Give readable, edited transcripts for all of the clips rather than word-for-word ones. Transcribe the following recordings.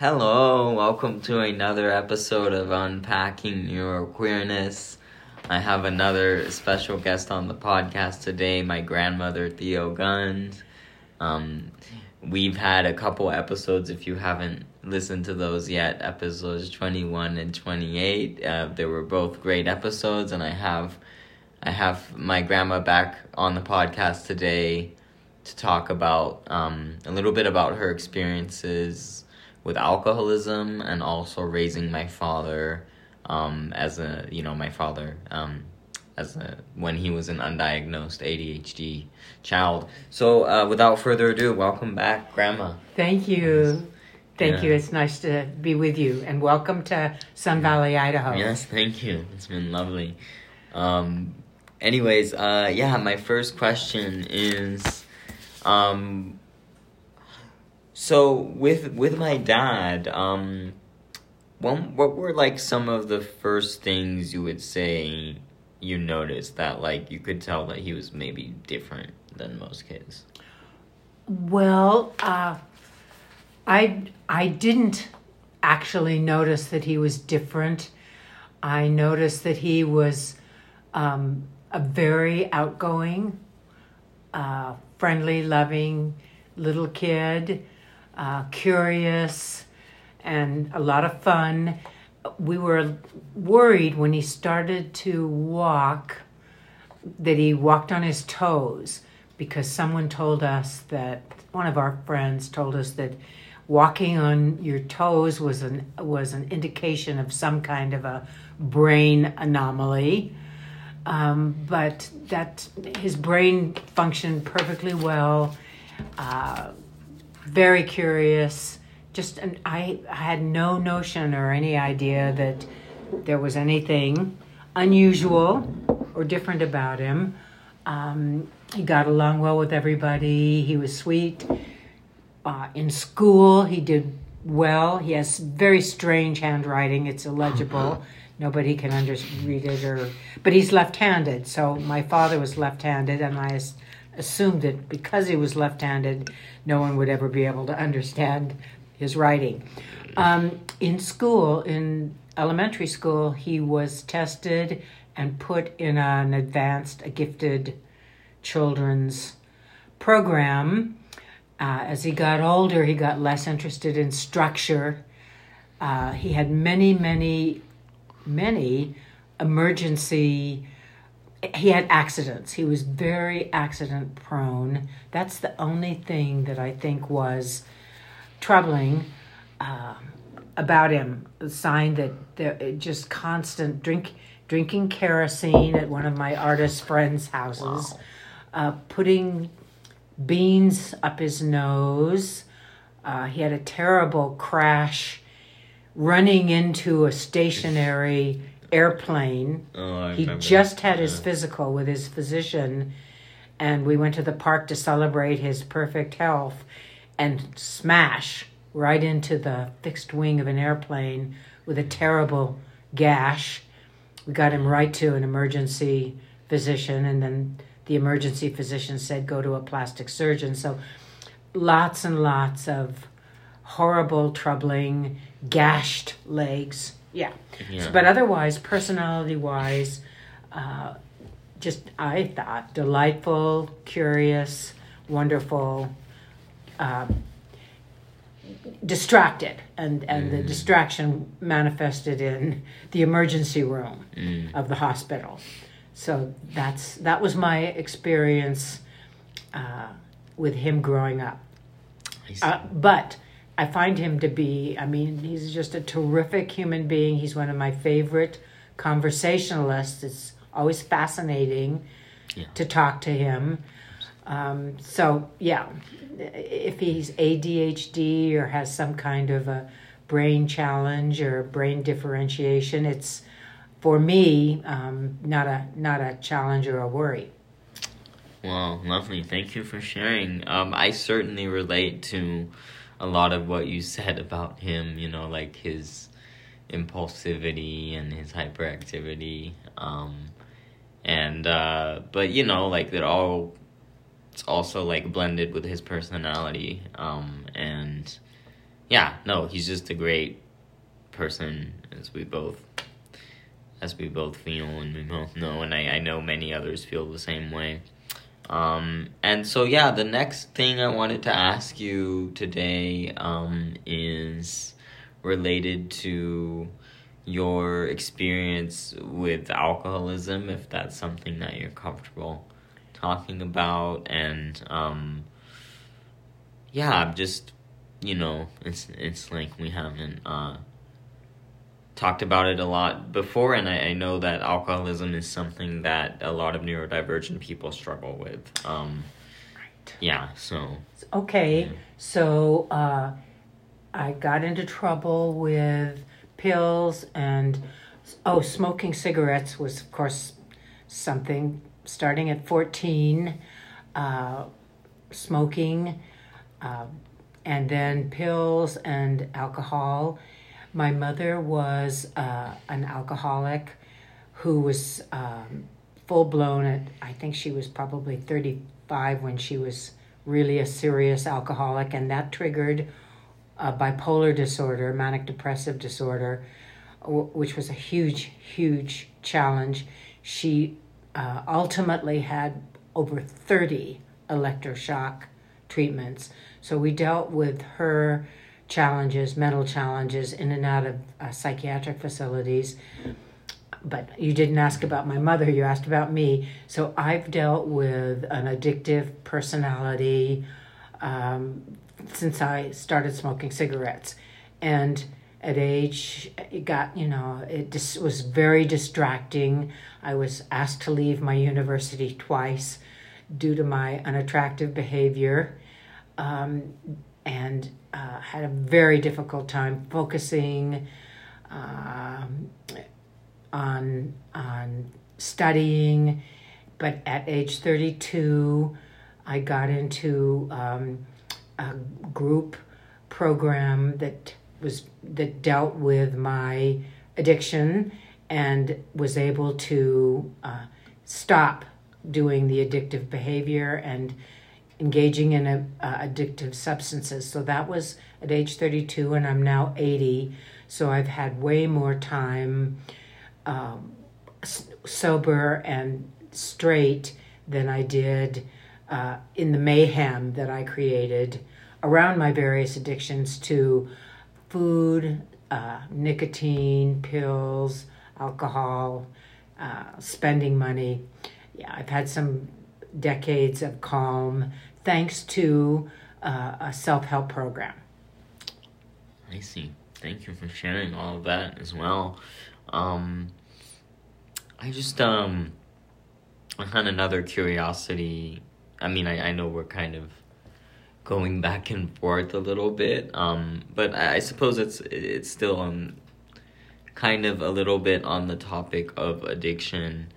Hello, welcome to another episode of Unpacking Your Queerness. I have another special guest on the podcast today, my grandmother, Theo Gund. We've had a couple episodes, if you haven't listened to those yet, episodes 21 and 28. They were both great episodes, and I have my grandma back on the podcast today to talk about a little bit about her experiences with alcoholism and also raising my father when he was an undiagnosed ADHD child. So without further ado, welcome back, Grandma. Thank you. Thank you. It's nice to be with you, and welcome to Sun Valley, Idaho. Yes, thank you. It's been lovely. Anyways, my first question is, so with my dad, what were like some of the first things you would say you noticed that like you could tell that he was maybe different than most kids? Well, I didn't actually notice that he was different. I noticed that he was a very outgoing, friendly, loving little kid, curious, and a lot of fun. We were worried when he started to walk that he walked on his toes, because one of our friends told us that walking on your toes was an indication of some kind of a brain anomaly. But that his brain functioned perfectly well, very curious. I had no notion or any idea that there was anything unusual or different about him. He got along well with everybody. He was sweet. In school, he did well. He has very strange handwriting. It's illegible. Nobody can read it. But he's left-handed, so my father was left-handed, and I assumed that because he was left-handed, no one would ever be able to understand his writing. In elementary school, he was tested and put in an advanced, gifted children's program. As he got older, he got less interested in structure. He had many, many, many emergency. He had accidents. He was very accident prone. That's the only thing that I think was troubling about him, a sign that there, just constant drinking kerosene at one of my artist friends' houses, putting beans up his nose. He had a terrible crash running into a stationary airplane. He just had his physical with his physician, and we went to the park to celebrate his perfect health, and smash right into the fixed wing of an airplane with a terrible gash. We got him right to an emergency physician, and then the emergency physician said, go to a plastic surgeon. So lots and lots of horrible, troubling, gashed legs. Yeah. So, but otherwise, personality-wise, I thought, delightful, curious, wonderful, distracted, and the distraction manifested in the emergency room of the hospital. So that was my experience with him growing up. But I find him to be, he's just a terrific human being. He's one of my favorite conversationalists. It's always fascinating to talk to him. If he's ADHD or has some kind of a brain challenge or brain differentiation, it's, for me, not a challenge or a worry. Well, lovely. Thank you for sharing. I certainly relate to a lot of what you said about him, like his impulsivity and his hyperactivity. They're all... It's also like blended with his personality, and yeah, no, he's just a great person, as we both feel and we both know, and I know many others feel the same way. And so, yeah, the next thing I wanted to ask you today is related to your experience with alcoholism, if that's something that you're comfortable talking about. And I'm just, you know, it's like we haven't talked about it a lot before, and I know that alcoholism is something that a lot of neurodivergent people struggle with. Right. Yeah, so. Okay, yeah. So I got into trouble with pills, and smoking cigarettes was, of course, something starting at 14, smoking, and then pills and alcohol. My mother was an alcoholic who was full-blown at, I think she was probably 35 when she was really a serious alcoholic, and that triggered bipolar disorder, manic depressive disorder, which was a huge, huge challenge. She ultimately had over 30 electroshock treatments. So we dealt with her challenges, mental challenges, in and out of psychiatric facilities. But you didn't ask about my mother, you asked about me. So I've dealt with an addictive personality since I started smoking cigarettes. And at age, it was very distracting. I was asked to leave my university twice due to my unattractive behavior. And had a very difficult time focusing on studying. But at age 32, I got into a group program that dealt with my addiction, and was able to stop doing the addictive behavior and engaging in addictive substances. So that was at age 32, and I'm now 80. So I've had way more time sober and straight than I did in the mayhem that I created around my various addictions to food, nicotine, pills, alcohol, spending money. Yeah, I've had some decades of calm, thanks to a self-help program. I see. Thank you for sharing all of that as well. I had another curiosity. I mean, I know we're kind of going back and forth a little bit, but I suppose it's still kind of a little bit on the topic of addiction.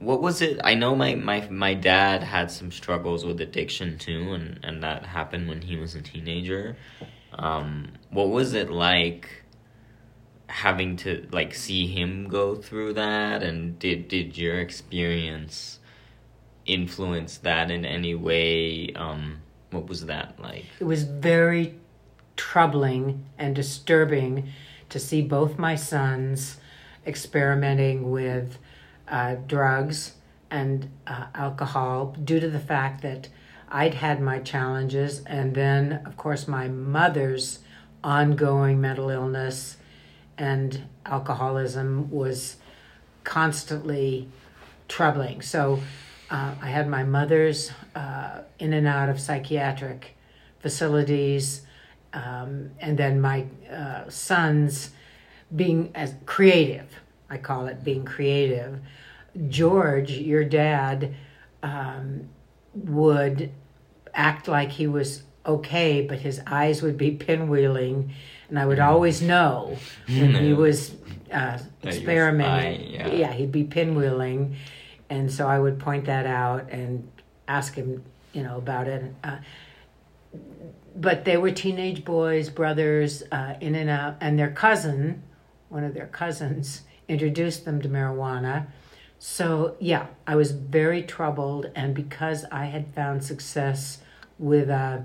What was it? I know my dad had some struggles with addiction too, and that happened when he was a teenager. What was it like having to see him go through that, and did your experience influence that in any way? What was that like? It was very troubling and disturbing to see both my sons experimenting with drugs and alcohol, due to the fact that I'd had my challenges, and then of course my mother's ongoing mental illness and alcoholism was constantly troubling. So I had my mother's in and out of psychiatric facilities, and then my sons being as creative. I call it being creative. George, your dad, would act like he was okay, but his eyes would be pinwheeling, and I would always know when he was experimenting. He was spying, yeah, he'd be pinwheeling, and so I would point that out and ask him, about it. But they were teenage boys, brothers, in and out, and their cousin, one of their cousins, introduced them to marijuana. So, yeah, I was very troubled, and because I had found success with a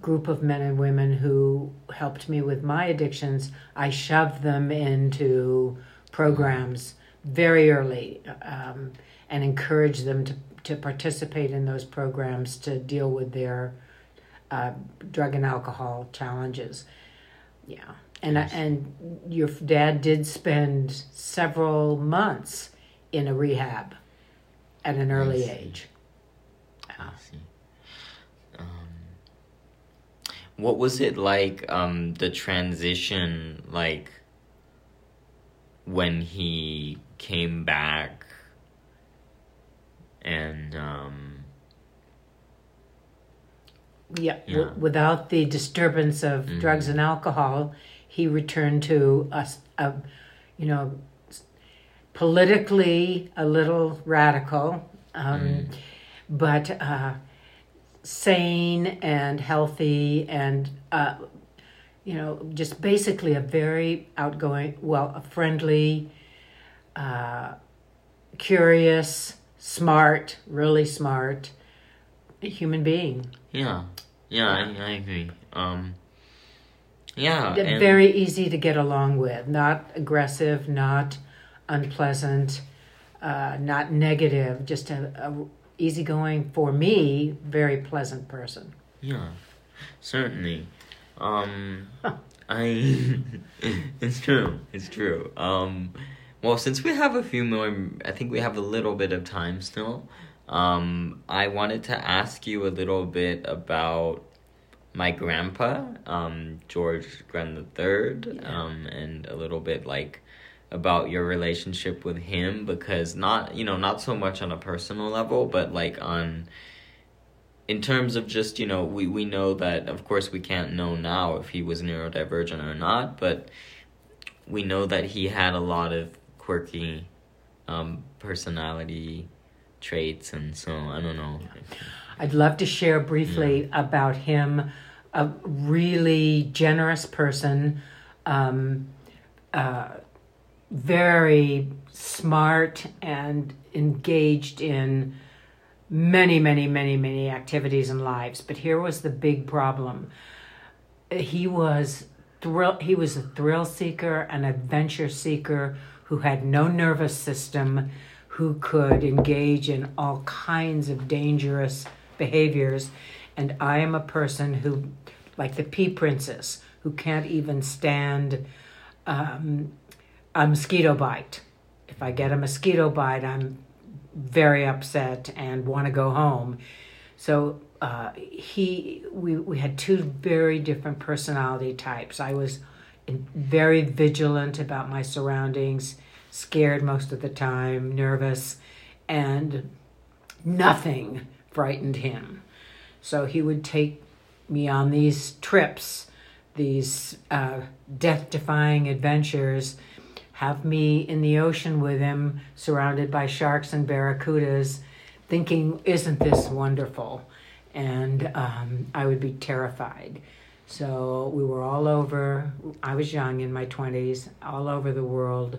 group of men and women who helped me with my addictions. I shoved them into programs very early and encouraged them to participate in those programs to deal with their drug and alcohol challenges. Yeah. And your dad did spend several months in a rehab at an early age. I see. What was it like, the transition, like, when he came back and, without the disturbance of drugs and alcohol, he returned to a you know, politically a little radical, but sane and healthy and, you know, just basically a very outgoing, well, a friendly, curious, smart, really smart human being. I agree. Very easy to get along with. Not aggressive, not unpleasant, not negative. Just a easygoing, for me, very pleasant person. Yeah, certainly. It's true. Well, since we have a few more, I think we have a little bit of time still. I wanted to ask you a little bit about my grandpa, George Gund III, and a little bit like about your relationship with him, because not so much on a personal level, but like in terms of just, you know, we know that, of course, we can't know now if he was neurodivergent or not, but we know that he had a lot of quirky personality traits, and so I don't know. I'd love to share briefly about him, a really generous person, very smart and engaged in many, many, many, many activities and lives. But here was the big problem. He was a thrill seeker, an adventure seeker who had no nervous system, who could engage in all kinds of dangerous behaviors. And I am a person who, like the pea princess, who can't even stand a mosquito bite. If I get a mosquito bite, I'm very upset and want to go home. So we had two very different personality types. I was very vigilant about my surroundings, scared most of the time, nervous, and nothing frightened him. So he would take me on these trips, these death-defying adventures, have me in the ocean with him, surrounded by sharks and barracudas, thinking, isn't this wonderful? And I would be terrified. So we were all over, I was young, in my 20s, all over the world.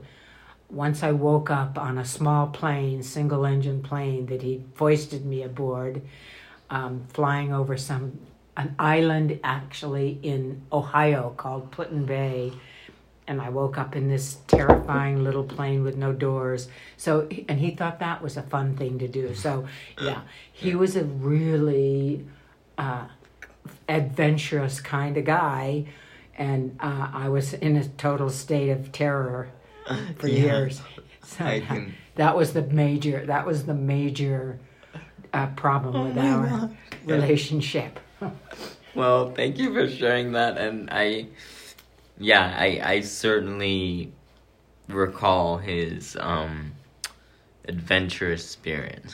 Once I woke up on a small plane, single-engine plane, that he foisted me aboard, flying over an island, actually, in Ohio called Putin Bay. And I woke up in this terrifying little plane with no doors. So, and he thought that was a fun thing to do. So, yeah, he was a really adventurous kind of guy. And I was in a total state of terror for years. So that was the major problem with our relationship. Well, thank you for sharing that. And I certainly recall his adventurous spirit.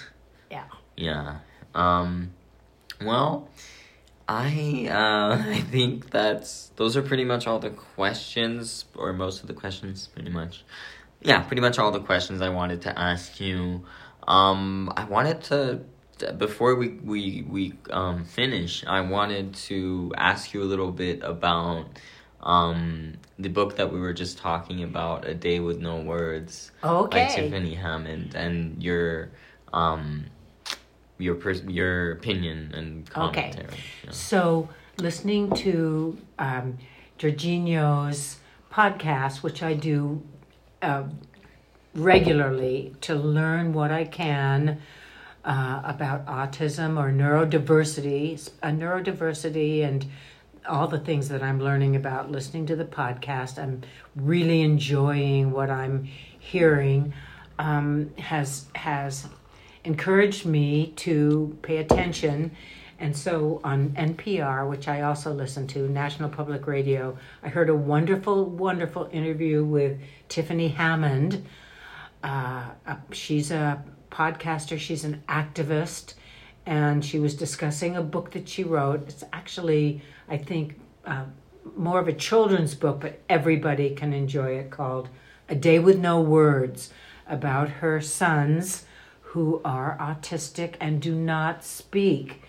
Yeah. Yeah. Well, I think those are pretty much all the questions, or most of the questions, pretty much. Yeah, pretty much all the questions I wanted to ask you. I wanted to, before we finish, I wanted to ask you a little bit about the book that we were just talking about, A Day with No Words, by Tiffany Hammond, and your your opinion and commentary. Okay. Yeah. So listening to Jorginho's podcast, which I do regularly to learn what I can about autism or neurodiversity and all the things that I'm learning about listening to the podcast. I'm really enjoying what I'm hearing. Has encouraged me to pay attention. And so on NPR, which I also listen to, National Public Radio, I heard a wonderful, wonderful interview with Tiffany Hammond. She's a podcaster. She's an activist. And she was discussing a book that she wrote. It's actually, I think, more of a children's book, but everybody can enjoy it, called A Day with No Words, about her sons who are autistic and do not speak.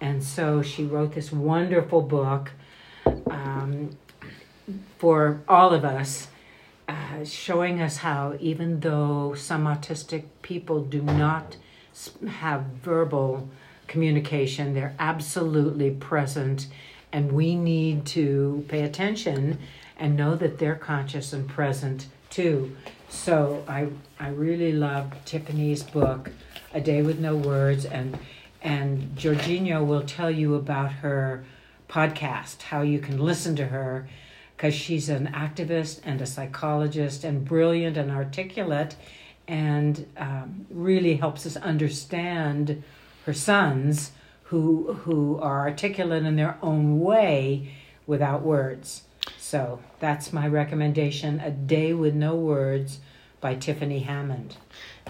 And so she wrote this wonderful book for all of us, showing us how even though some autistic people do not have verbal communication, they're absolutely present, and we need to pay attention and know that they're conscious and present too. So I really loved Tiffany's book, A Day with No Words, and Jorginho will tell you about her podcast, how you can listen to her, because she's an activist and a psychologist and brilliant and articulate, and really helps us understand her sons who are articulate in their own way without words. So that's my recommendation, A Day with No Words by Tiffany Hammond.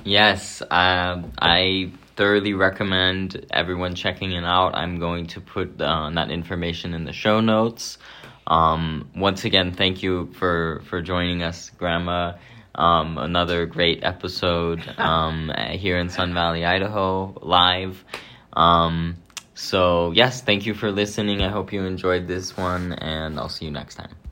Yes, I thoroughly recommend everyone checking it out. I'm going to put that information in the show notes. Once again, thank you for joining us, Grandma. Another great episode here in Sun Valley, Idaho, live. So yes, thank you for listening. I hope you enjoyed this one, and I'll see you next time.